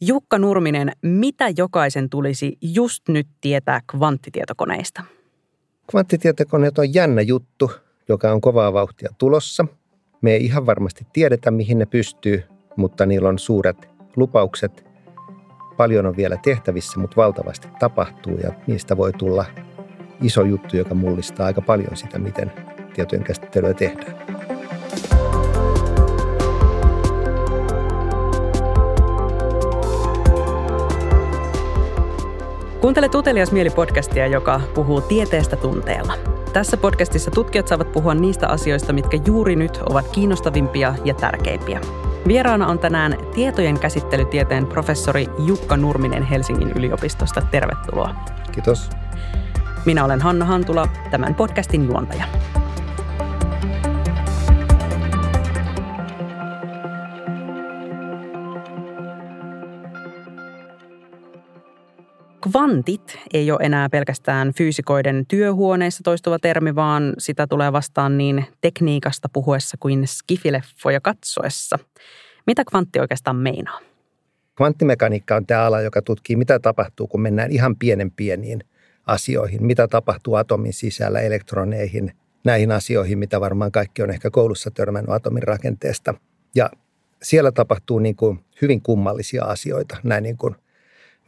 Jukka Nurminen, mitä jokaisen tulisi just nyt tietää kvanttitietokoneista? Kvanttitietokoneet on jännä juttu, joka on kovaa vauhtia tulossa. Me ei ihan varmasti tiedetä, mihin ne pystyy, mutta niillä on suuret lupaukset. Paljon on vielä tehtävissä, mutta valtavasti tapahtuu ja niistä voi tulla iso juttu, joka mullistaa aika paljon sitä, miten tietojen käsittelyä tehdään. Kuuntelet Utelias mieli-podcastia, joka puhuu tieteestä tunteella. Tässä podcastissa tutkijat saavat puhua niistä asioista, mitkä juuri nyt ovat kiinnostavimpia ja tärkeimpiä. Vieraana on tänään tietojen käsittelytieteen professori Jukka Nurminen Helsingin yliopistosta. Tervetuloa. Kiitos. Minä olen Hanna Hantula, tämän podcastin juontaja. Kvantit ei ole enää pelkästään fyysikoiden työhuoneissa toistuva termi, vaan sitä tulee vastaan niin tekniikasta puhuessa kuin skifileffoja katsoessa. Mitä kvantti oikeastaan meinaa? Kvanttimekaniikka on tämä ala, joka tutkii, mitä tapahtuu, kun mennään ihan pienen pieniin asioihin. Mitä tapahtuu atomin sisällä, elektroneihin, näihin asioihin, mitä varmaan kaikki on ehkä koulussa törmännyt atomin rakenteesta. Ja siellä tapahtuu niin kuin hyvin kummallisia asioita, näin niin kuin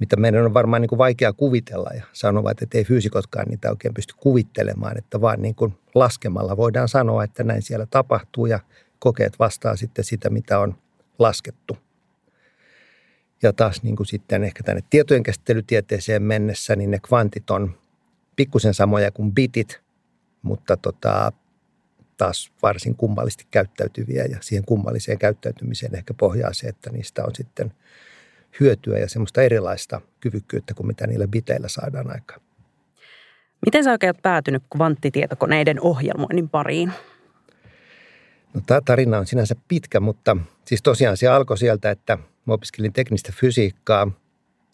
mitä meidän on varmaan niin kuin vaikea kuvitella ja sanovat, että ei fyysikotkaan niitä oikein pysty kuvittelemaan, että vaan niin kuin laskemalla voidaan sanoa, että näin siellä tapahtuu ja kokeet vastaa sitten sitä, mitä on laskettu. Ja taas niin kuin sitten ehkä tänne tietojen käsittelytieteeseen mennessä, niin ne kvantit on pikkusen samoja kuin bitit, mutta taas varsin kummallisesti käyttäytyviä ja siihen kummalliseen käyttäytymiseen ehkä pohjaa se, että niistä on sitten hyötyä ja semmoista erilaista kyvykkyyttä kuin mitä niillä biteillä saadaan aikaan. Miten sä oikein oot päätynyt kvanttitietokoneiden ohjelmoinnin pariin? No, tämä tarina on sinänsä pitkä, mutta siis tosiaan se alkoi sieltä, että mä opiskelin teknistä fysiikkaa,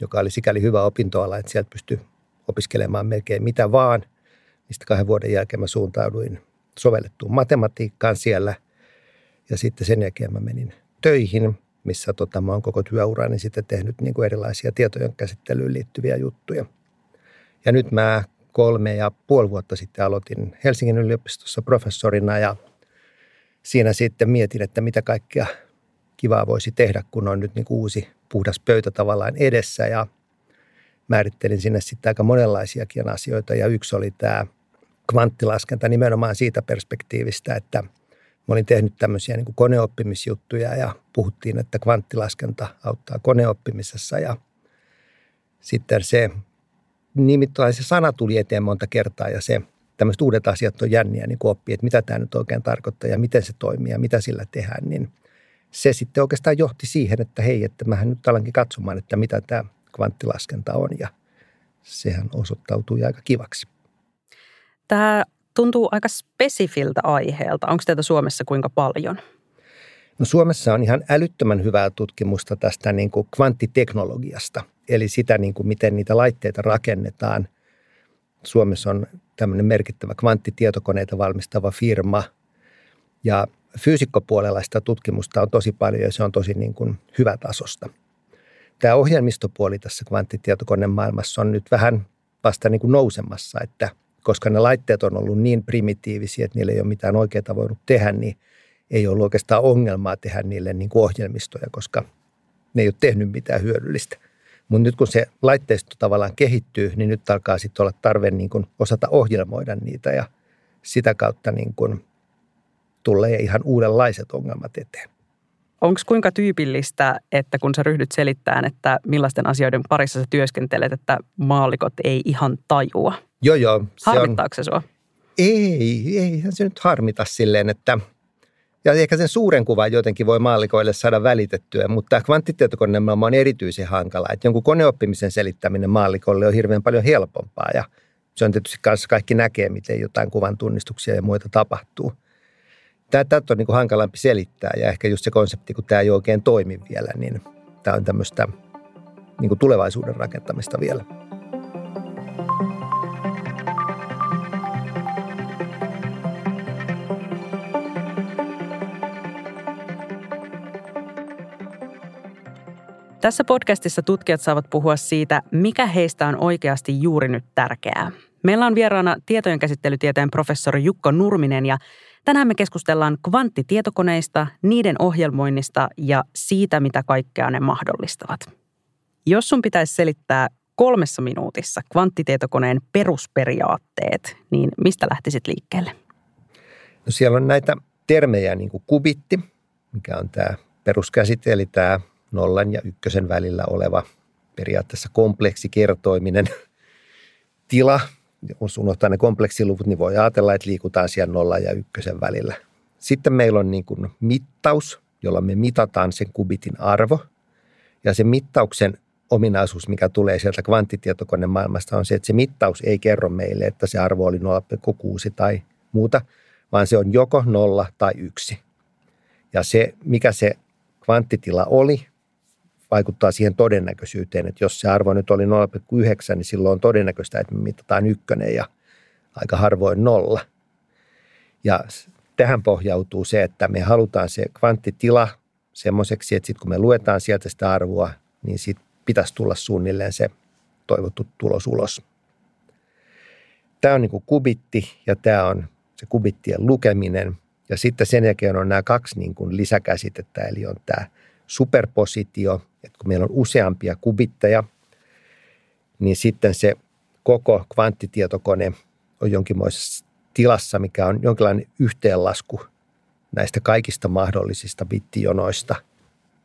joka oli sikäli hyvä opintoala, että sieltä pystyi opiskelemaan melkein mitä vaan. Niistä 2 vuoden jälkeen mä suuntauduin sovellettuun matematiikkaan siellä ja sitten sen jälkeen mä menin töihin, missä mä oon koko työurani sitten tehnyt niin kuin erilaisia tietojen käsittelyyn liittyviä juttuja. Ja nyt mä 3,5 vuotta sitten aloitin Helsingin yliopistossa professorina ja siinä sitten mietin, että mitä kaikkea kivaa voisi tehdä, kun on nyt niin kuin uusi puhdas pöytä tavallaan edessä ja määrittelin sinne sitten aika monenlaisiakin asioita ja yksi oli tämä kvanttilaskenta nimenomaan siitä perspektiivistä, että mä olin tehnyt tämmöisiä niin kuin koneoppimisjuttuja ja puhuttiin, että kvanttilaskenta auttaa koneoppimisessa. Ja sitten se nimittäin se sana tuli eteen monta kertaa ja se tämmöiset uudet asiat on jänniä niin kuin oppii, että mitä tämä nyt oikein tarkoittaa ja miten se toimii ja mitä sillä tehdään. Niin se sitten oikeastaan johti siihen, että hei, että mähän nyt alankin katsomaan, että mitä tämä kvanttilaskenta on ja sehän osoittautui aika kivaksi. Tämä tuntuu aika spesifiltä aiheelta. Onko teitä Suomessa kuinka paljon? No, Suomessa on ihan älyttömän hyvää tutkimusta tästä niin kuin kvanttiteknologiasta, eli sitä, niin kuin miten niitä laitteita rakennetaan. Suomessa on tämmöinen merkittävä kvanttitietokoneita valmistava firma, ja fyysikkopuolella sitä tutkimusta on tosi paljon, ja se on tosi niin kuin hyvä tasosta. Tämä ohjelmistopuoli tässä kvanttitietokoneen maailmassa on nyt vähän vasta niin kuin nousemassa, että koska ne laitteet on ollut niin primitiivisiä, että niillä ei ole mitään oikeaa voinut tehdä, niin ei ole oikeastaan ongelmaa tehdä niille niin kuin ohjelmistoja, koska ne ei ole tehnyt mitään hyödyllistä. Mutta nyt kun se laitteisto tavallaan kehittyy, niin nyt alkaa sitten olla tarve niin kuin osata ohjelmoida niitä ja sitä kautta niin kuin tulee ihan uudenlaiset ongelmat eteen. Onko kuinka tyypillistä, että kun sä ryhdyt selittämään, että millaisten asioiden parissa sä työskentelet, että maallikot ei ihan tajua? Joo. Harmittaako se sua? Eihän se nyt harmita silleen, että ja ehkä sen suuren kuvan jotenkin voi maallikoille saada välitettyä, mutta tämä kvanttitietokonemaailma on erityisen hankala. Että jonkun koneoppimisen selittäminen maallikolle on hirveän paljon helpompaa ja se on tietysti kanssa kaikki näkee, miten jotain kuvan tunnistuksia ja muita tapahtuu. Tämä on niin kuin hankalampi selittää ja ehkä just se konsepti, kun tämä ei oikein toimi vielä, niin tämä on tämmöistä niin kuin tulevaisuuden rakentamista vielä. Tässä podcastissa tutkijat saavat puhua siitä, mikä heistä on oikeasti juuri nyt tärkeää. Meillä on vieraana tietojenkäsittelytieteen professori Jukko Nurminen ja tänään me keskustellaan kvanttitietokoneista, niiden ohjelmoinnista ja siitä, mitä kaikkea ne mahdollistavat. Jos sun pitäisi selittää 3 minuutissa kvanttitietokoneen perusperiaatteet, niin mistä lähtisit liikkeelle? No siellä on näitä termejä niin kuin kubitti, mikä on tämä peruskäsite, eli tämä 0 ja 1 välillä oleva periaatteessa kompleksikertoiminen tila. Jos unohtaa ne kompleksiluvut, niin voi ajatella, että liikutaan siellä 0 ja 1 välillä. Sitten meillä on niin kuin mittaus, jolla me mitataan sen kubitin arvo. Ja se mittauksen ominaisuus, mikä tulee sieltä kvanttitietokoneen maailmasta, on se, että se mittaus ei kerro meille, että se arvo oli 0,6 tai muuta, vaan se on joko 0 tai 1. Ja se, mikä se kvanttitila oli, vaikuttaa siihen todennäköisyyteen, että jos se arvo nyt oli 0,9, niin silloin on todennäköistä, että me mitataan 1 ja aika harvoin 0. Ja tähän pohjautuu se, että me halutaan se kvanttitila semmoiseksi, että sitten kun me luetaan sieltä sitä arvoa, niin sitten pitäisi tulla suunnilleen se toivottu tulos ulos. Tämä on niin kuin kubitti ja tämä on se kubittien lukeminen. Ja sitten sen jälkeen on nämä 2 niin kuin lisäkäsitettä, eli on tämä superpositio, että kun meillä on useampia kubitteja, niin sitten se koko kvanttitietokone on jonkinmoisessa tilassa, mikä on jonkinlainen yhteenlasku näistä kaikista mahdollisista bittijonoista,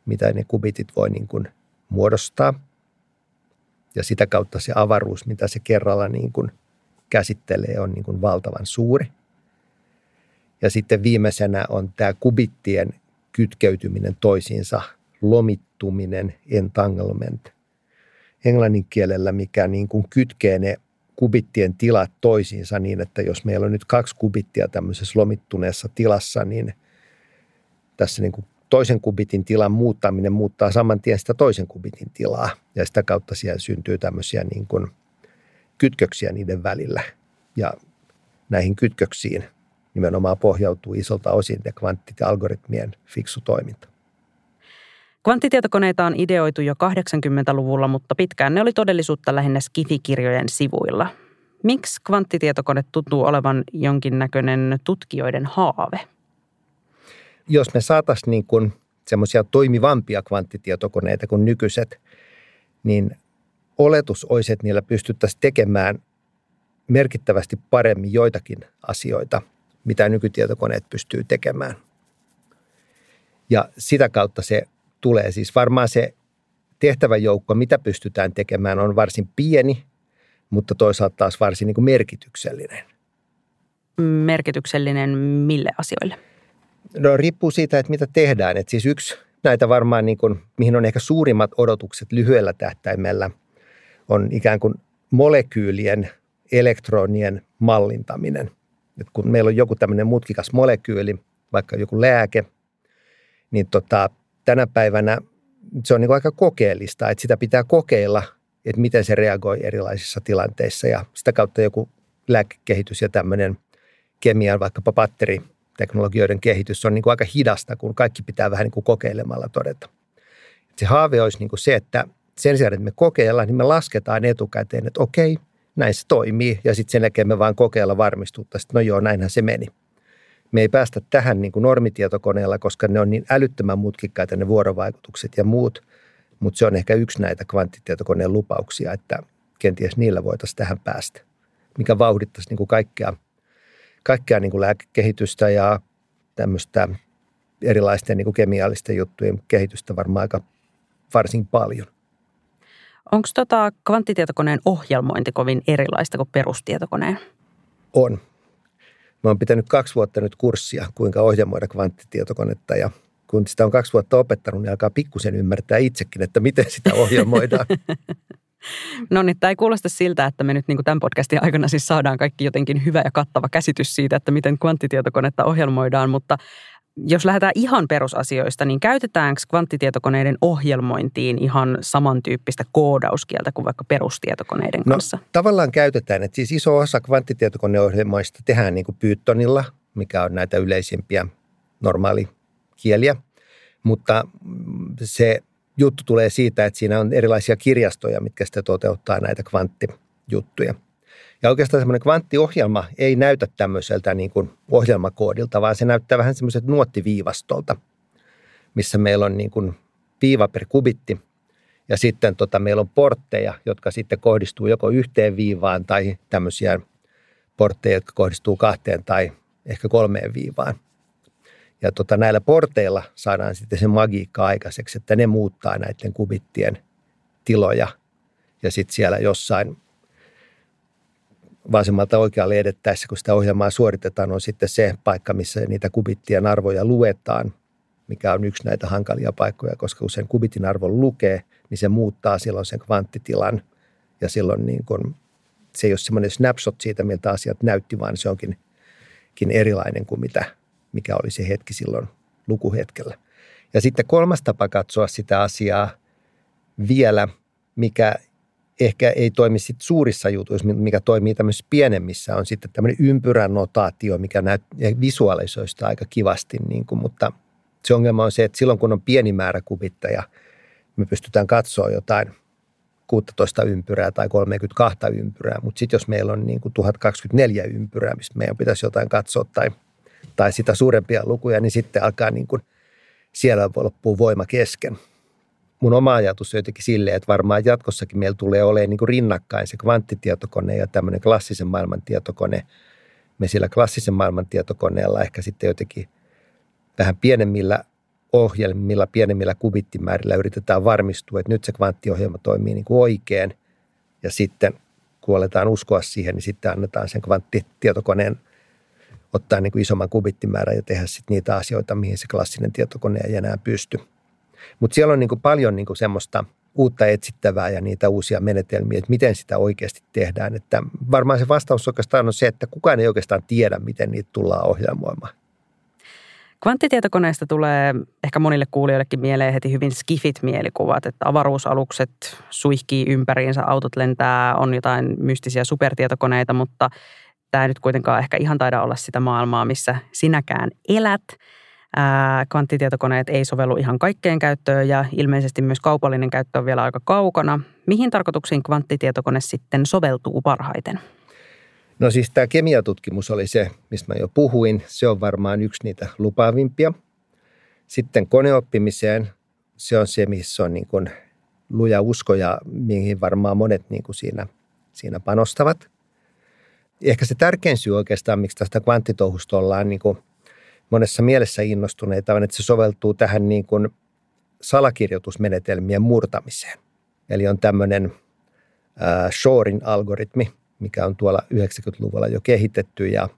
mitä ne kubitit voi niin kuin muodostaa. Ja sitä kautta se avaruus, mitä se kerralla niin kuin käsittelee, on niin kuin valtavan suuri. Ja sitten viimeisenä on tämä kubittien kytkeytyminen toisiinsa, lomittuminen, entanglement englannin kielellä, mikä niin kuin kytkee ne kubittien tilat toisiinsa niin, että jos meillä on nyt 2 kubittia tämmöisessä lomittuneessa tilassa, niin tässä niin kuin toisen kubitin tilan muuttaminen muuttaa saman tien sitä toisen kubitin tilaa ja sitä kautta siellä syntyy tämmöisiä niin kuin kytköksiä niiden välillä ja näihin kytköksiin nimenomaan pohjautuu isolta osin ne kvanttitialgoritmien fiksu toiminta. Kvanttitietokoneita on ideoitu jo 80-luvulla, mutta pitkään ne oli todellisuutta lähinnä skifikirjojen sivuilla. Miksi kvanttitietokone tuntuu olevan jonkinnäköinen tutkijoiden haave? Jos me saataisiin niin kuin semmoisia toimivampia kvanttitietokoneita kuin nykyiset, niin oletus olisi, että niillä pystyttäisiin tekemään merkittävästi paremmin joitakin asioita, mitä nykytietokoneet pystyy tekemään. Ja sitä kautta se tulee. Siis varmaan se tehtäväjoukko, mitä pystytään tekemään, on varsin pieni, mutta toisaalta taas varsin niin kuin merkityksellinen. Merkityksellinen mille asioille? No riippuu siitä, että mitä tehdään. Et siis yksi näitä varmaan, niin kuin, mihin on ehkä suurimmat odotukset lyhyellä tähtäimellä, on ikään kuin molekyylien, elektronien mallintaminen. Et kun meillä on joku tämmöinen mutkikas molekyyli, vaikka joku lääke, niin tänä päivänä se on niin kuin aika kokeellista, että sitä pitää kokeilla, että miten se reagoi erilaisissa tilanteissa. Ja sitä kautta joku lääkekehitys ja tämmöinen kemian, vaikkapa batteriteknologioiden kehitys on niin kuin aika hidasta, kun kaikki pitää vähän niin kuin kokeilemalla todeta. Et se haave olisi niin kuin se, että sen sijaan, että me kokeillaan, niin me lasketaan etukäteen, että okei, näin se toimii ja sitten sen jälkeen me vaan kokeilla varmistuttaa, että no joo, näinhän se meni. Me ei päästä tähän niin kuin normitietokoneella, koska ne on niin älyttömän mutkikkaita ne vuorovaikutukset ja muut, mutta se on ehkä yksi näitä kvanttitietokoneen lupauksia, että kenties niillä voitaisiin tähän päästä, mikä vauhdittaisi niin kuin kaikkea niin kuin lääkekehitystä ja tämmöistä erilaisten niin kuin kemiallisten juttujen kehitystä varmaan varsin paljon. Onko kvanttitietokoneen ohjelmointi kovin erilaista kuin perustietokoneen? On. Mä oon pitänyt 2 vuotta nyt kurssia, kuinka ohjelmoida kvanttitietokonetta. Ja kun sitä on 2 vuotta opettanut, niin alkaa pikkusen ymmärtää itsekin, että miten sitä ohjelmoidaan. No niin, tämä ei kuulosta siltä, että me nyt niin kuin tämän podcastin aikana siis saadaan kaikki jotenkin hyvä ja kattava käsitys siitä, että miten kvanttitietokonetta ohjelmoidaan, mutta jos lähdetään ihan perusasioista, niin käytetäänkö kvanttitietokoneiden ohjelmointiin ihan samantyyppistä koodauskieltä kuin vaikka perustietokoneiden kanssa? No, tavallaan käytetään. Että siis iso osa kvanttitietokoneohjelmoista tehdään niin kuin Pythonilla, mikä on näitä yleisimpiä normaalikieliä. Mutta se juttu tulee siitä, että siinä on erilaisia kirjastoja, mitkä sitä toteuttaa näitä kvanttijuttuja. Ja oikeastaan semmoinen kvanttiohjelma ei näytä tämmöiseltä niin kuin ohjelmakoodilta, vaan se näyttää vähän semmoiselta nuottiviivastolta, missä meillä on niin kuin viiva per kubitti. Ja sitten meillä on portteja, jotka sitten kohdistuu joko yhteen viivaan tai tämmöisiä portteja, jotka kohdistuu kahteen tai ehkä kolmeen viivaan. Ja näillä porteilla saadaan sitten se magiikka aikaiseksi, että ne muuttaa näiden kubittien tiloja. Ja sitten siellä jossain vasemmalta oikealle edettäessä, kun sitä ohjelmaa suoritetaan, on sitten se paikka, missä niitä kubittien arvoja luetaan, mikä on yksi näitä hankalia paikkoja, koska kun sen kubitin arvon lukee, niin se muuttaa silloin sen kvanttitilan. Ja silloin niin kun, se ei ole semmoinen snapshot siitä, miltä asiat näytti, vaan se onkin erilainen kuin mikä oli se hetki silloin lukuhetkellä. Ja sitten kolmas tapa katsoa sitä asiaa vielä, mikä ehkä ei toimi sitten suurissa jutuissa, mikä toimii tämmöisissä pienemmissä, on sitten tämmöinen ympyränotaatio, mikä visualisoi sitä aika kivasti. Niin kuin, mutta se ongelma on se, että silloin kun on pieni määrä kubitteja, me pystytään katsoa jotain 16 ympyrää tai 32 ympyrää, mutta sitten jos meillä on niin kuin 1024 ympyrää, mistä meidän pitäisi jotain katsoa tai sitä suurempia lukuja, niin sitten alkaa niin kuin siellä loppuu voima kesken. Mun oma ajatus on jotenkin silleen, että varmaan jatkossakin meillä tulee olemaan niin kuin rinnakkain se kvanttitietokone ja tämmöinen klassisen maailman tietokone. Me sillä klassisen maailman tietokoneella ehkä sitten jotenkin vähän pienemmillä ohjelmilla, pienemmillä kubittimäärillä yritetään varmistua, että nyt se kvanttiohjelma toimii niin kuin oikein. Ja sitten kun aletaan uskoa siihen, niin sitten annetaan sen kvanttitietokoneen ottaa niin kuin isomman kubittimäärän ja tehdä sitten niitä asioita, mihin se klassinen tietokone ei enää pysty. Mutta siellä on niin kuin paljon niin kuin semmoista uutta etsittävää ja niitä uusia menetelmiä, että miten sitä oikeasti tehdään. Että varmaan se vastaus oikeastaan on se, että kukaan ei oikeastaan tiedä, miten niitä tullaan ohjelmoimaan. Kvanttitietokoneesta tulee ehkä monille kuulijoillekin mieleen heti hyvin skifit mielikuvat, että avaruusalukset suihkii ympäriinsä, autot lentää, on jotain mystisiä supertietokoneita, mutta tämä ei nyt kuitenkaan ehkä ihan taida olla sitä maailmaa, missä sinäkään elät. Kvanttitietokoneet ei sovellu ihan kaikkeen käyttöön ja ilmeisesti myös kaupallinen käyttö on vielä aika kaukana. Mihin tarkoituksiin kvanttitietokone sitten soveltuu parhaiten? No siis tämä kemiatutkimus oli se, mistä mä jo puhuin. Se on varmaan yksi niitä lupaavimpia. Sitten koneoppimiseen, se on se, missä on niin kuin luja usko ja mihin varmaan monet niin kuin siinä panostavat. Ehkä se tärkein syy oikeastaan, miksi tästä kvanttitouhusta ollaan niin kuin monessa mielessä innostuneita, on, että se soveltuu tähän niin kuin salakirjoitusmenetelmien murtamiseen. Eli on tämmöinen Shorin algoritmi, mikä on tuolla 90-luvulla jo kehitetty, ja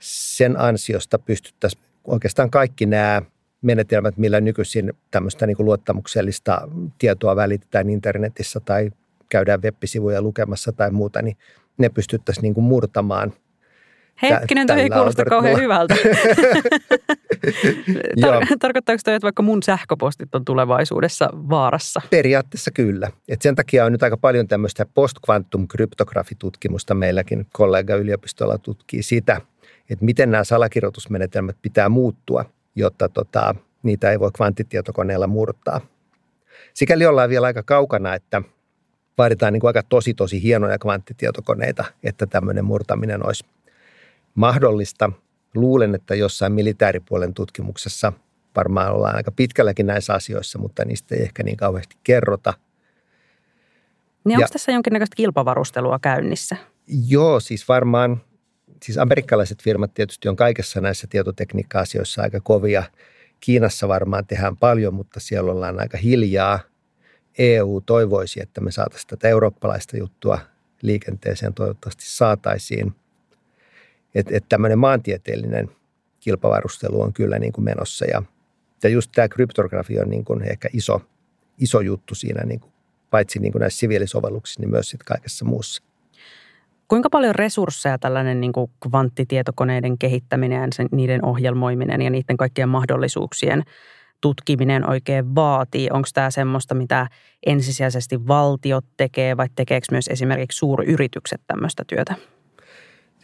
sen ansiosta pystyttäisiin oikeastaan kaikki nämä menetelmät, millä nykyisin tämmöistä niin kuin luottamuksellista tietoa välitetään internetissä tai käydään web-sivuja lukemassa tai muuta, niin ne pystyttäisiin niin kuin murtamaan. Hetkinen, toi ei kuulosta kauhean hyvältä. Tarkoittaako toi, että vaikka mun sähköpostit on tulevaisuudessa vaarassa? Periaatteessa kyllä. Et sen takia on nyt aika paljon tämmöistä post-quantum-kryptografitutkimusta meilläkin. Kollega yliopistolla tutkii sitä, että miten nämä salakirjoitusmenetelmät pitää muuttua, jotta niitä ei voi kvanttitietokoneella murtaa. Sikäli ollaan vielä aika kaukana, että vaaditaan niin kuin aika tosi hienoja kvanttitietokoneita, että tämmöinen murtaminen olisi mahdollista. Luulen, että jossain militaaripuolen tutkimuksessa varmaan ollaan aika pitkälläkin näissä asioissa, mutta niistä ei ehkä niin kauheasti kerrota. Niin onko tässä jonkinnäköistä kilpavarustelua käynnissä? Joo, siis varmaan. Siis amerikkalaiset firmat tietysti on kaikessa näissä tietotekniikka-asioissa aika kovia. Kiinassa varmaan tehdään paljon, mutta siellä ollaan aika hiljaa. EU toivoisi, että me saataisiin tätä eurooppalaista juttua liikenteeseen, toivottavasti saataisiin. Että tämmöinen maantieteellinen kilpavarustelu on kyllä niin kuin menossa. Ja just tämä kryptografia on niin kuin ehkä iso juttu siinä, niin kuin, paitsi niin kuin näissä siviilisovelluksissa, niin myös sitten kaikessa muussa. Kuinka paljon resursseja tällainen niin kuin kvanttitietokoneiden kehittäminen, niiden ohjelmoiminen ja niiden kaikkien mahdollisuuksien tutkiminen oikein vaatii? Onko tämä semmoista, mitä ensisijaisesti valtiot tekee vai tekeekö myös esimerkiksi suuryritykset tämmöistä työtä?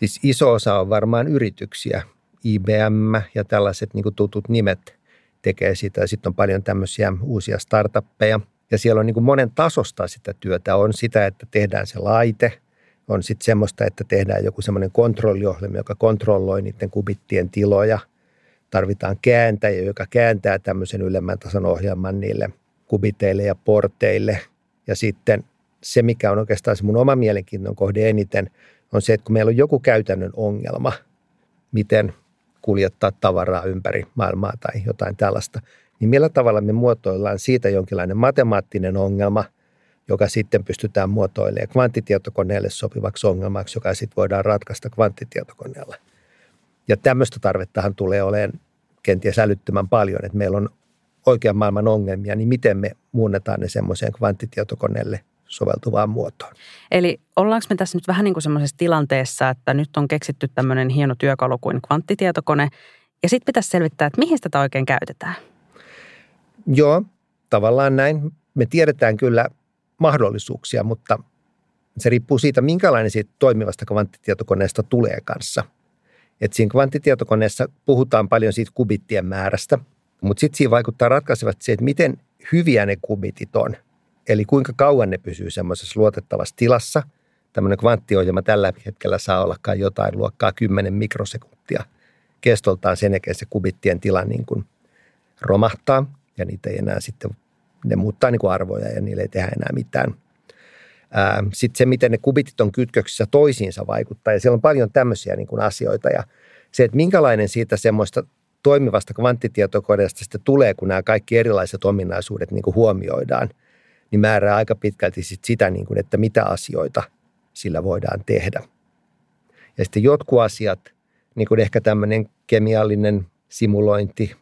Siis iso osa on varmaan yrityksiä, IBM ja tällaiset niin kuin tutut nimet, tekee sitä. Sitten on paljon tämmöisiä uusia startuppeja. Ja siellä on niin kuin monen tasosta sitä työtä. On sitä, että tehdään se laite. On sitten semmoista, että tehdään joku semmoinen kontrolliohjelma, joka kontrolloi niiden kubittien tiloja. Tarvitaan kääntäjä, joka kääntää tämmöisen ylemmän tason ohjelman niille kubiteille ja porteille. Ja sitten se, mikä on oikeastaan se mun oma mielenkiinnon kohde eniten, on se, että kun meillä on joku käytännön ongelma, miten kuljettaa tavaraa ympäri maailmaa tai jotain tällaista, niin millä tavalla me muotoillaan siitä jonkinlainen matemaattinen ongelma, joka sitten pystytään muotoilemaan kvanttitietokoneelle sopivaksi ongelmaksi, joka sitten voidaan ratkaista kvanttitietokoneella. Ja tämmöistä tarvettahan tulee olemaan kenties älyttömän paljon, että meillä on oikean maailman ongelmia, niin miten me muunnetaan ne semmoiseen kvanttitietokoneelle soveltuvaan muotoon. Eli ollaanko me tässä nyt vähän niin kuin semmoisessa tilanteessa, että nyt on keksitty tämmöinen hieno työkalu kuin kvanttitietokone, ja sitten pitäisi selvittää, että mihin sitä oikein käytetään? Joo, tavallaan näin. Me tiedetään kyllä mahdollisuuksia, mutta se riippuu siitä, minkälainen siitä toimivasta kvanttitietokoneesta tulee kanssa. Et siinä kvanttitietokoneessa puhutaan paljon siitä kubittien määrästä, mutta sitten siinä vaikuttaa ratkaisevasti se, että miten hyviä ne kubitit on. Eli kuinka kauan ne pysyy semmoisessa luotettavassa tilassa. Tämmöinen kvanttiohjelma tällä hetkellä saa ollakaan jotain luokkaa 10 mikrosekuntia. Kestoltaan sen jälkeen se kubittien tila niin kuin romahtaa ja niitä ei enää sitten, ne muuttaa niin kuin arvoja ja niille ei tehdä enää mitään. Sitten se, miten ne kubitit on kytköksissä toisiinsa vaikuttaa ja siellä on paljon tämmöisiä niin kuin asioita ja se, että minkälainen siitä semmoista toimivasta kvanttitietokoneesta sitten tulee, kun nämä kaikki erilaiset ominaisuudet niin kuin huomioidaan, niin määrää aika pitkälti sitä, niin kuin, että mitä asioita sillä voidaan tehdä. Ja sitten jotkut asiat, niin kuin ehkä tämmöinen kemiallinen simulointi,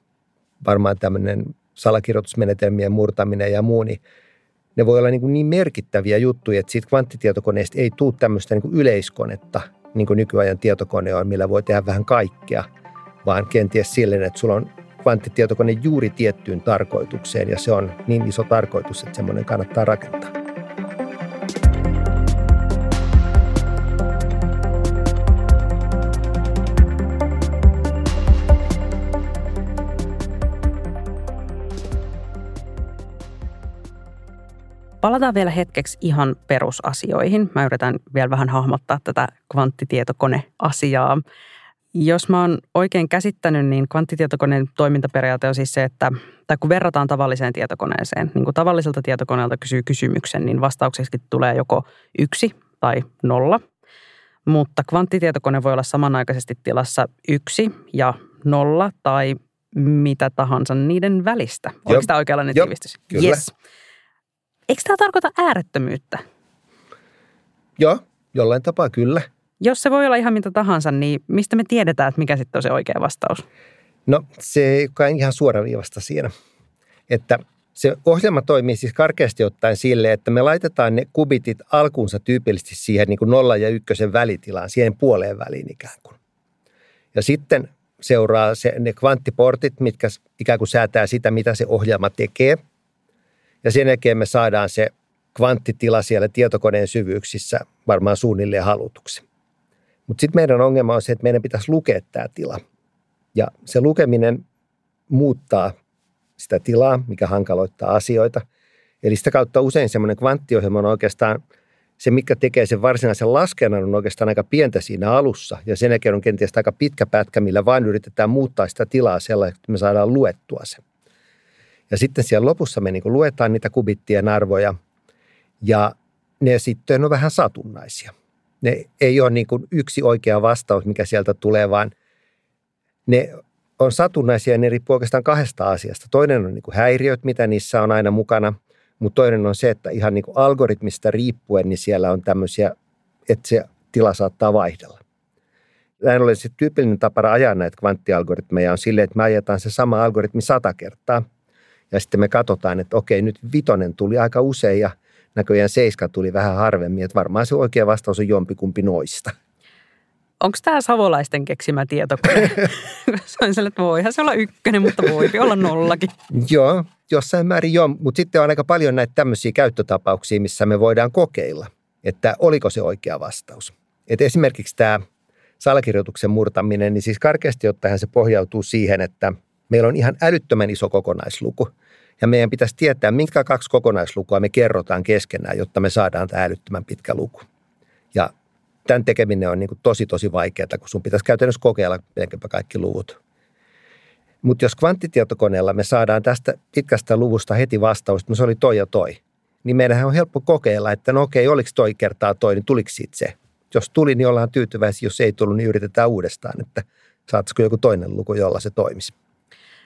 varmaan tämmöinen salakirjoitusmenetelmien murtaminen ja muu, niin ne voi olla niin merkittäviä juttuja, että siitä kvanttitietokoneesta ei tule tämmöistä niin kuin yleiskonetta, niin kuin nykyajan tietokone on, millä voi tehdä vähän kaikkea, vaan kenties silleen, että sulla on kvanttitietokone juuri tiettyyn tarkoitukseen, ja se on niin iso tarkoitus, että semmoinen kannattaa rakentaa. Palataan vielä hetkeksi ihan perusasioihin. Mä yritän vielä vähän hahmottaa tätä kvanttitietokone-asiaa. Jos mä oon oikein käsittänyt, niin kvanttitietokoneen toimintaperiaate on siis se, että tai kun verrataan tavalliseen tietokoneeseen, niin kun tavalliselta tietokoneelta kysyy kysymyksen, niin vastaukseksi tulee joko 1 tai 0. Mutta kvanttitietokone voi olla samanaikaisesti tilassa 1 ja 0 tai mitä tahansa niiden välistä. Oliko tämä oikeanlainen tiivistys? Kyllä. Yes. Eikö tämä tarkoita äärettömyyttä? Joo, jollain tapaa kyllä. Jos se voi olla ihan mitä tahansa, niin mistä me tiedetään, että mikä sitten on se oikea vastaus? No se ei ole ihan suoraviivasta siinä. Että se ohjelma toimii siis karkeasti ottaen silleen, että me laitetaan ne kubitit alkuunsa tyypillisesti siihen niin kuin 0 ja 1 välitilaan, siihen puoleen väliin ikään kuin. Ja sitten seuraa ne kvanttiportit, mitkä ikään kuin säätää sitä, mitä se ohjelma tekee. Ja sen jälkeen me saadaan se kvanttitila siellä tietokoneen syvyyksissä varmaan suunnilleen halutuksi. Mutta sitten meidän ongelma on se, että meidän pitäisi lukea tämä tila. Ja se lukeminen muuttaa sitä tilaa, mikä hankaloittaa asioita. Eli sitä kautta usein semmoinen kvanttiohjelma on oikeastaan, se mikä tekee sen varsinaisen laskennan on oikeastaan aika pientä siinä alussa. Ja sen jälkeen on kenties aika pitkä pätkä, millä vain yritetään muuttaa sitä tilaa sellaista, että me saadaan luettua se. Ja sitten siellä lopussa me niin kuin luetaan niitä kubittien arvoja ja ne sitten on vähän satunnaisia. Ne ei ole niin kuin yksi oikea vastaus, mikä sieltä tulee, vaan ne on satunnaisia ja ne riippuu oikeastaan 2 asiasta. Toinen on niin kuin häiriöt, mitä niissä on aina mukana, mutta toinen on se, että ihan niin kuin algoritmista riippuen, niin siellä on tämmöisiä, että se tila saattaa vaihdella. Näin ollen se tyypillinen tapa ajaa näitä kvanttialgoritmeja on silleen, että me ajetaan se sama algoritmi 100 kertaa. Ja sitten me katsotaan, että okei, nyt 5 tuli aika usein ja näköjään 7 tuli vähän harvemmin. Että varmaan se oikea vastaus on jompikumpi noista. Onko tämä savolaisten keksimä tietokone? Se on sellainen, että voihan se olla 1, mutta voipi olla 0. Joo, jossain määrin joo. Mutta sitten on aika paljon näitä tämmöisiä käyttötapauksia, missä me voidaan kokeilla, että oliko se oikea vastaus. Et esimerkiksi tämä salakirjoituksen murtaminen, niin siis karkeasti ottaen se pohjautuu siihen, että meillä on ihan älyttömän iso kokonaisluku. Ja meidän pitäisi tietää, minkä kaksi kokonaislukua me kerrotaan keskenään, jotta me saadaan tämä älyttömän pitkä luku. Ja tämän tekeminen on niin kuin tosi vaikeaa, kun sun pitäisi käytännössä kokeilla melkeinpä kaikki luvut. Mutta jos kvanttitietokoneella me saadaan tästä pitkästä luvusta heti vastaus, että se oli toi ja toi, niin meidän on helppo kokeilla, että no okei, oliko toi kertaa toi, niin tuliko siitä se? Jos tuli, niin ollaan tyytyväisiä, jos ei tullut, niin yritetään uudestaan, että saataisiko joku toinen luku, jolla se toimisi.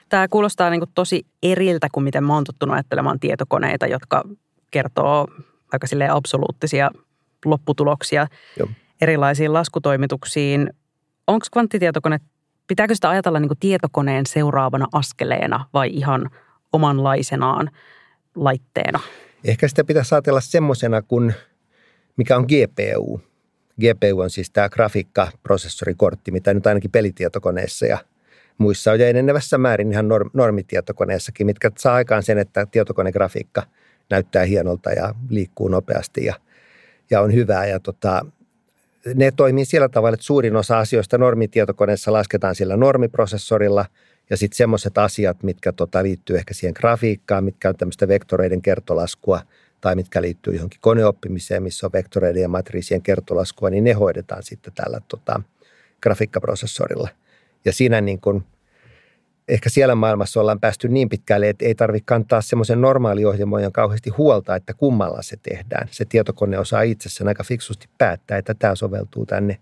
Tämä kuulostaa niin kuin tosi eriltä kuin miten mä oon tottunut ajattelemaan tietokoneita, jotka kertoo aika silleen absoluuttisia lopputuloksia erilaisiin laskutoimituksiin. Onko kvanttitietokone, pitääkö sitä ajatella niin kuin tietokoneen seuraavana askeleena vai ihan omanlaisenaan laitteena? Ehkä sitä pitäisi ajatella semmoisena kuin mikä on GPU. GPU on siis tämä grafiikkaprosessorikortti, mitä nyt ainakin pelitietokoneessa ja muissa on ja enenevässä määrin ihan normitietokoneessakin, mitkä saa aikaan sen, että tietokonegrafiikka näyttää hienolta ja liikkuu nopeasti ja on hyvää. Ja ne toimii sillä tavalla, että suurin osa asioista normitietokoneessa lasketaan sillä normiprosessorilla ja sitten semmoiset asiat, mitkä liittyy ehkä siihen grafiikkaan, mitkä on tämmöistä vektoreiden kertolaskua tai mitkä liittyy johonkin koneoppimiseen, missä on vektoreiden ja matriisien kertolaskua, niin ne hoidetaan sitten tällä grafiikkaprosessorilla. Ja siinä niin kuin, ehkä siellä maailmassa ollaan päästy niin pitkälle, että ei tarvitse kantaa semmoisen normaaliohjelmoijan kauheasti huolta, että kummalla se tehdään. Se tietokone osaa itse sen aika fiksusti päättää, että tämä soveltuu tänne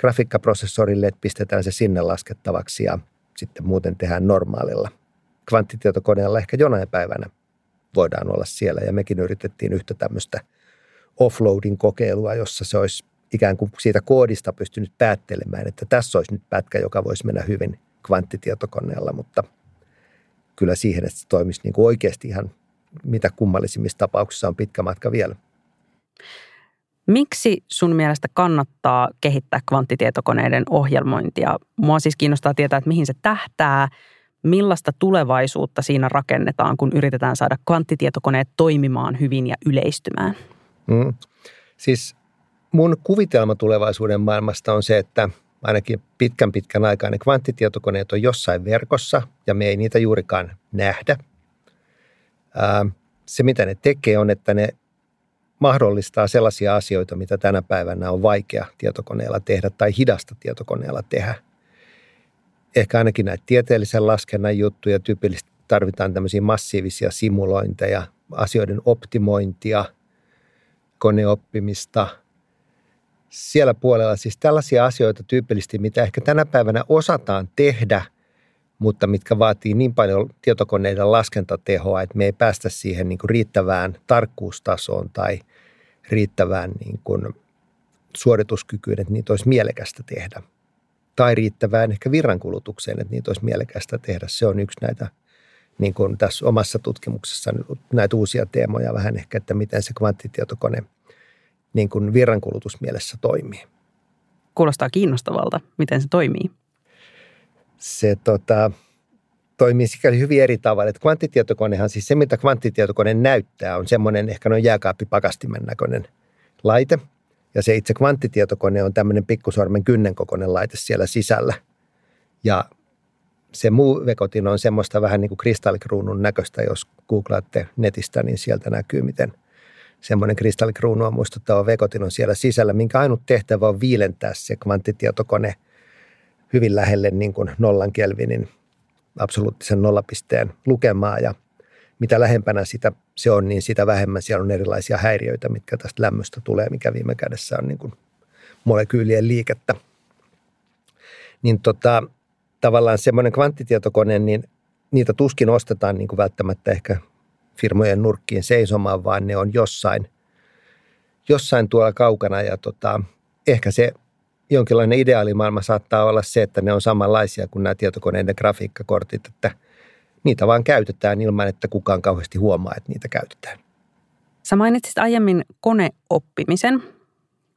grafiikkaprosessorille, että pistetään se sinne laskettavaksi ja sitten muuten tehdään normaalilla. Kvanttitietokoneella ehkä jonain päivänä voidaan olla siellä ja mekin yritettiin yhtä tämmöistä offloadin kokeilua, jossa se olisi ikään kuin siitä koodista pystynyt päättelemään, että tässä olisi nyt pätkä, joka voisi mennä hyvin kvanttitietokoneella, mutta kyllä siihen, että se toimisi niin kuin oikeasti ihan mitä kummallisimmissa tapauksissa on pitkä matka vielä. Miksi sun mielestä kannattaa kehittää kvanttitietokoneiden ohjelmointia? Mua siis kiinnostaa tietää, että mihin se tähtää, millaista tulevaisuutta siinä rakennetaan, kun yritetään saada kvanttitietokoneet toimimaan hyvin ja yleistymään? Siis mun kuvitelma tulevaisuuden maailmasta on se, että ainakin pitkän aikaa ne kvanttitietokoneet on jossain verkossa ja me ei niitä juurikaan nähdä. Se mitä ne tekee on, että ne mahdollistaa sellaisia asioita, mitä tänä päivänä on vaikea tietokoneella tehdä tai hidasta tietokoneella tehdä. Ehkä ainakin näitä tieteellisen laskennan juttuja tyypillisesti tarvitaan tämmöisiä massiivisia simulointeja, asioiden optimointia, koneoppimista. Siellä puolella siis tällaisia asioita tyypillisesti, mitä ehkä tänä päivänä osataan tehdä, mutta mitkä vaatii niin paljon tietokoneiden laskentatehoa, että me ei päästä siihen niin kuin riittävään tarkkuustasoon tai riittävään niin kuin suorituskykyyn, että niitä olisi mielekästä tehdä. Tai riittävään ehkä virrankulutukseen, että niitä olisi mielekästä tehdä. Se on yksi näitä, niin kuin tässä omassa tutkimuksessa, näitä uusia teemoja vähän ehkä, että miten se kvanttitietokone niin kuin virrankulutus mielessä toimii. Kuulostaa kiinnostavalta, miten se toimii. Se toimii sikäli hyvin eri tavalla, että kvanttitietokonehan, siis se mitä kvanttitietokone näyttää, on semmoinen ehkä noin jääkaappipakastimen näköinen laite. Ja se itse kvanttitietokone on tämmöinen pikkusormen kynnen kokoinen laite siellä sisällä. Ja se muu vekotin on semmoista vähän niin kuin kristallikruunun näköistä, jos googlaatte netistä, niin sieltä näkyy, miten semmoinen kristallikruunua muistuttava vekotin on siellä sisällä, minkä ainut tehtävä on viilentää se kvanttitietokone hyvin lähelle niin kuin nollan kelvinin absoluuttisen nollapisteen lukemaa. Ja mitä lähempänä sitä se on, niin sitä vähemmän siellä on erilaisia häiriöitä, mitkä tästä lämmöstä tulee, mikä viime kädessä on niin kuin molekyylien liikettä. Niin tavallaan semmoinen kvanttitietokone, niin niitä tuskin ostetaan niin kuin välttämättä ehkä firmojen nurkkiin seisomaan, vaan ne on jossain tuolla kaukana. Ja ehkä se jonkinlainen ideaalimaailma saattaa olla se, että ne on samanlaisia kuin nämä tietokoneiden grafiikkakortit, että niitä vaan käytetään ilman, että kukaan kauheasti huomaa, että niitä käytetään. Sä mainitsit aiemmin koneoppimisen.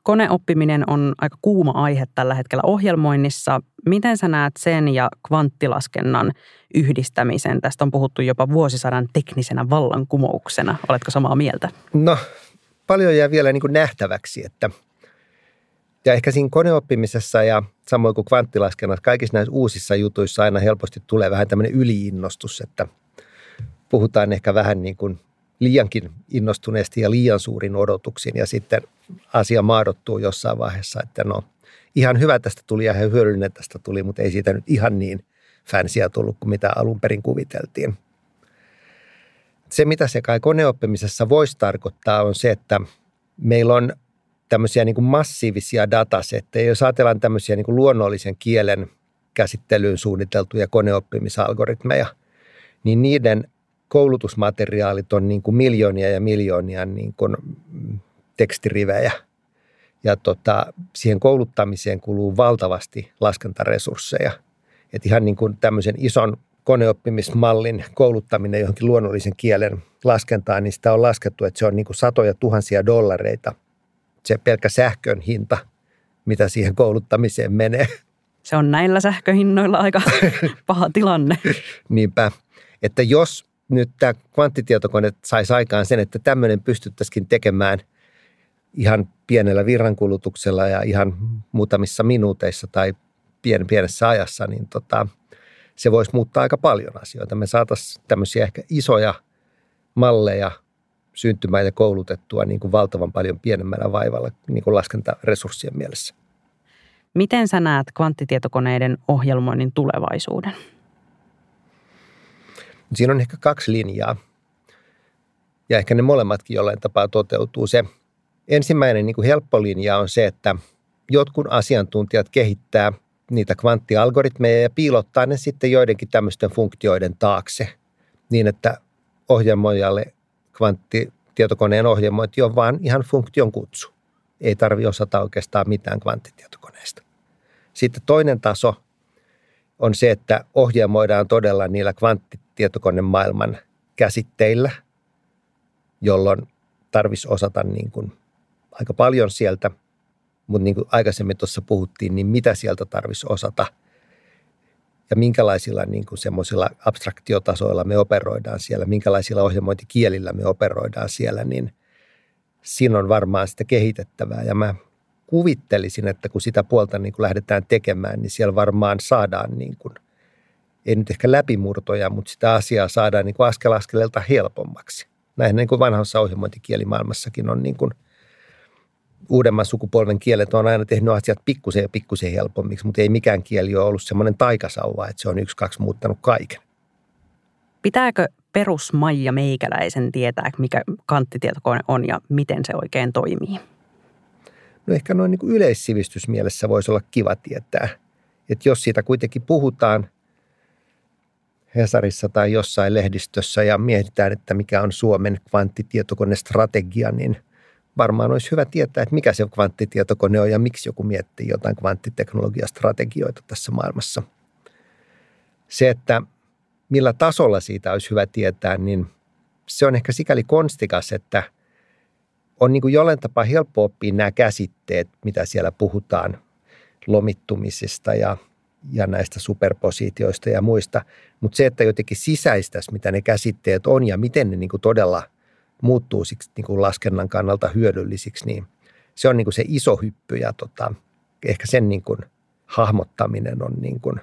Koneoppiminen on aika kuuma aihe tällä hetkellä ohjelmoinnissa. Miten sä näet sen ja kvanttilaskennan yhdistämisen? Tästä on puhuttu jopa vuosisadan teknisenä vallankumouksena. Oletko samaa mieltä? No, paljon jää vielä niin kuin nähtäväksi, että Ja ehkä siinä koneoppimisessa ja samoin kuin kvanttilaskennassa, kaikissa näissä uusissa jutuissa aina helposti tulee vähän tämmöinen yliinnostus, että puhutaan ehkä vähän niin kuin liiankin innostuneesti ja liian suurin odotuksiin ja sitten asia maadottuu jossain vaiheessa, että no ihan hyvä tästä tuli ja ihan hyödyllinen tästä tuli, mutta ei siitä nyt ihan niin fansia tullut kuin mitä alun perin kuviteltiin. Se, mitä se kai koneoppimisessa voisi tarkoittaa, on se, että meillä on tämmöisiä niin kuin massiivisia datasetteja. Jos ajatellaan tämmöisiä niin kuin luonnollisen kielen käsittelyyn suunniteltuja koneoppimisalgoritmeja, niin niiden koulutusmateriaalit on niin kuin miljoonia ja miljoonia niin kuin tekstirivejä. Ja siihen kouluttamiseen kuluu valtavasti laskentaresursseja. Et ihan niin kuin tämmöisen ison koneoppimismallin kouluttaminen johonkin luonnollisen kielen laskentaan, niin sitä on laskettu, että se on niin kuin satoja tuhansia dollareita. Se pelkkä sähkön hinta, mitä siihen kouluttamiseen menee. Se on näillä sähköhinnoilla aika paha tilanne. Niinpä, että jos nyt tämä kvanttitietokone saisi aikaan sen, että tämmöinen pystyttäisikin tekemään ihan pienellä virrankulutuksella ja ihan muutamissa minuuteissa tai pienessä ajassa, niin se voisi muuttaa aika paljon asioita. Me saataisiin tämmöisiä ehkä isoja malleja syntymään ja koulutettua niin kuin valtavan paljon pienemmällä vaivalla niin kuin laskentaresurssien mielessä. Miten sä näet kvanttitietokoneiden ohjelmoinnin tulevaisuuden? Siinä on ehkä kaksi linjaa ja ehkä ne molemmatkin jollain tapaa toteutuu. Se ensimmäinen niin kuin helppo linja on se, että jotkut asiantuntijat kehittää niitä kvanttialgoritmeja ja piilottaa ne sitten joidenkin tämmöisten funktioiden taakse niin, että ohjelmoijalle kvanttitietokoneen ohjelmointi on vaan ihan funktion kutsu. Ei tarvitse osata oikeastaan mitään kvanttitietokoneesta. Sitten toinen taso on se, että ohjelmoidaan todella niillä kvanttitietokonemaailman käsitteillä, jolloin tarvitsisi osata niin kuin aika paljon sieltä, mutta niin kuin aikaisemmin tuossa puhuttiin, niin mitä sieltä tarvitsisi osata ja minkälaisilla niin kuin semmoisilla abstraktiotasoilla me operoidaan siellä, minkälaisilla ohjelmointikielillä me operoidaan siellä, niin siinä on varmaan sitä kehitettävää. Ja mä kuvittelisin, että kun sitä puolta niin kuin lähdetään tekemään, niin siellä varmaan saadaan, niin kuin, ei nyt ehkä läpimurtoja, mutta sitä asiaa saadaan niin kuin askel askeleelta helpommaksi. Näinhän niin kuin vanhassa ohjelmointikielimaailmassakin on niin kuin uudemman sukupolven kielet on aina tehnyt asiat pikkusen ja pikkusen helpommiksi, mutta ei mikään kieli ole ollut semmoinen taikasauva, että se on 1-2 muuttanut kaiken. Pitääkö perusmaija meikäläisen tietää, mikä kvanttitietokone on ja miten se oikein toimii? No ehkä noin niin kuin yleissivistysmielessä voisi olla kiva tietää. Että jos siitä kuitenkin puhutaan Hesarissa tai jossain lehdistössä ja mietitään, että mikä on Suomen kvanttitietokonestrategia, niin varmaan olisi hyvä tietää, että mikä se kvanttitietokone on ja miksi joku miettii jotain kvanttiteknologiastrategioita tässä maailmassa. Se, että millä tasolla siitä olisi hyvä tietää, niin se on ehkä sikäli konstikas, että on niin kuin jollain tapaa helppo oppia nämä käsitteet, mitä siellä puhutaan lomittumisista ja näistä superpositioista ja muista. Mutta se, että jotenkin sisäistäisi, mitä ne käsitteet on ja miten ne niin kuin todella muuttuu siksi niin kuin laskennan kannalta hyödyllisiksi, niin se on niin kuin se iso hyppy ja ehkä sen niin kuin hahmottaminen on niin kuin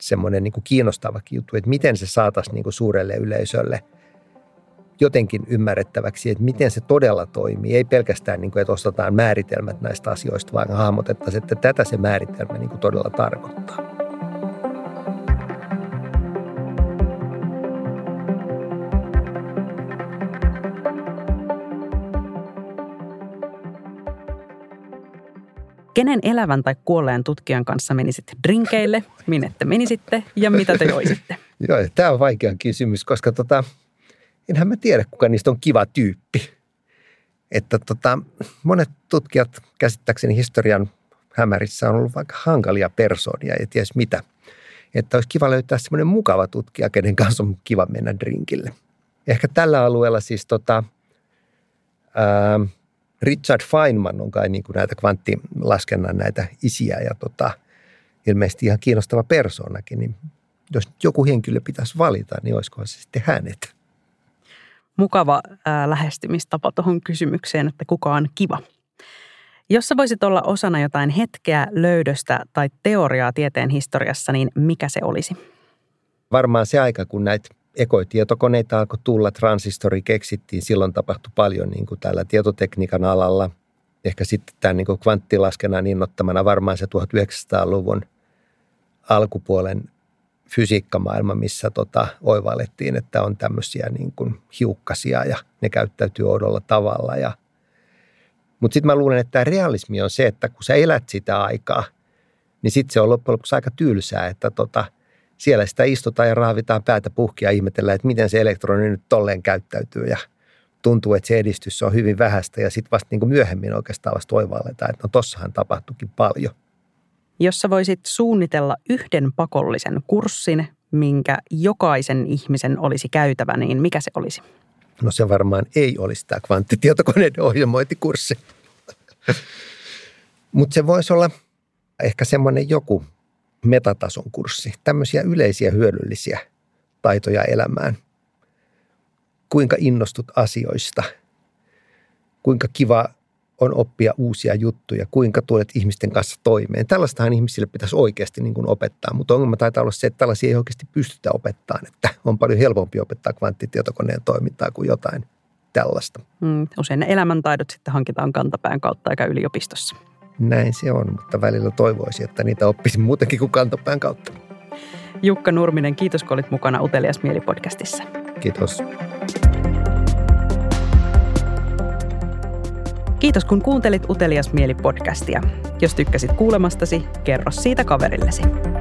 semmoinen niin kuin kiinnostava juttu, että miten se saataisiin niin kuin suurelle yleisölle jotenkin ymmärrettäväksi, että miten se todella toimii. Ei pelkästään, niin kuin, että ostetaan määritelmät näistä asioista, vaan hahmotettaisiin, että tätä se määritelmä niin kuin todella tarkoittaa. Kenen elävän tai kuolleen tutkijan kanssa menisit drinkeille, minne te menisitte ja mitä te joisitte? Joo, tämä on vaikea kysymys, koska enhän mä tiedä, kuka niistä on kiva tyyppi. Että monet tutkijat käsittääkseni historian hämärissä on ollut vaikka hankalia persoonia ja ties mitä. Että olisi kiva löytää semmoinen mukava tutkija, kenen kanssa on kiva mennä drinkille. Ehkä tällä alueella siis Richard Feynman on kai niin kuin näitä kvanttilaskennan näitä isiä ja ilmeisesti ihan kiinnostava persoonakin. Niin jos joku henkilö pitäisi valita, niin olisikohan se sitten hänet? Mukava lähestymistapa tuohon kysymykseen, että kuka on kiva. Jos sä voisit olla osana jotain hetkeä, löydöstä tai teoriaa tieteen historiassa, niin mikä se olisi? Varmaan se aika, kun näitä ekoitietokoneita alkoi tulla, transistori keksittiin, silloin tapahtui paljon niin kuin tällä tietotekniikan alalla. Ehkä sitten tämän niin kuin kvanttilaskennan innoittamana varmaan se 1900-luvun alkupuolen fysiikkamaailma, missä oivallettiin, että on tämmöisiä niin kuin hiukkasia ja ne käyttäytyy oudolla tavalla. Mutta sitten mä luulen, että tämä realismi on se, että kun sä elät sitä aikaa, niin sitten se on loppujen lopuksi aika tylsää, että siellä sitä istutaan ja raavitaan päätä puhkia ja ihmetellään, että miten se elektroni nyt tolleen käyttäytyy ja tuntuu, että se edistys on hyvin vähäistä ja sitten vasta niin kuin myöhemmin oikeastaan vasta oivalletaan, että no tossahan tapahtuikin paljon. Jos sä voisit suunnitella yhden pakollisen kurssin, minkä jokaisen ihmisen olisi käytävä, niin mikä se olisi? No se varmaan ei olisi tämä kvanttitietokoneiden ohjelmointikurssi. Mutta se voisi olla ehkä semmoinen joku metatason kurssi. Tämmöisiä yleisiä hyödyllisiä taitoja elämään. Kuinka innostut asioista? Kuinka kiva on oppia uusia juttuja? Kuinka tulet ihmisten kanssa toimeen? Tällaistahan ihmisille pitäisi oikeasti niin kuin opettaa, mutta ongelma taitaa olla se, että tällaisia ei oikeasti pystytä opettamaan. Että on paljon helpompi opettaa kvanttitietokoneen toimintaa kuin jotain tällaista. Usein ne elämäntaidot sitten hankitaan kantapään kautta eikä yliopistossa. Näin se on, mutta välillä toivoisin, että niitä oppisi muutenkin kuin kantapään kautta. Jukka Nurminen, kiitos kun olit mukana Utelias Mieli-podcastissa. Kiitos. Kiitos kun kuuntelit Utelias Mieli-podcastia. Jos tykkäsit kuulemastasi, kerro siitä kaverillesi.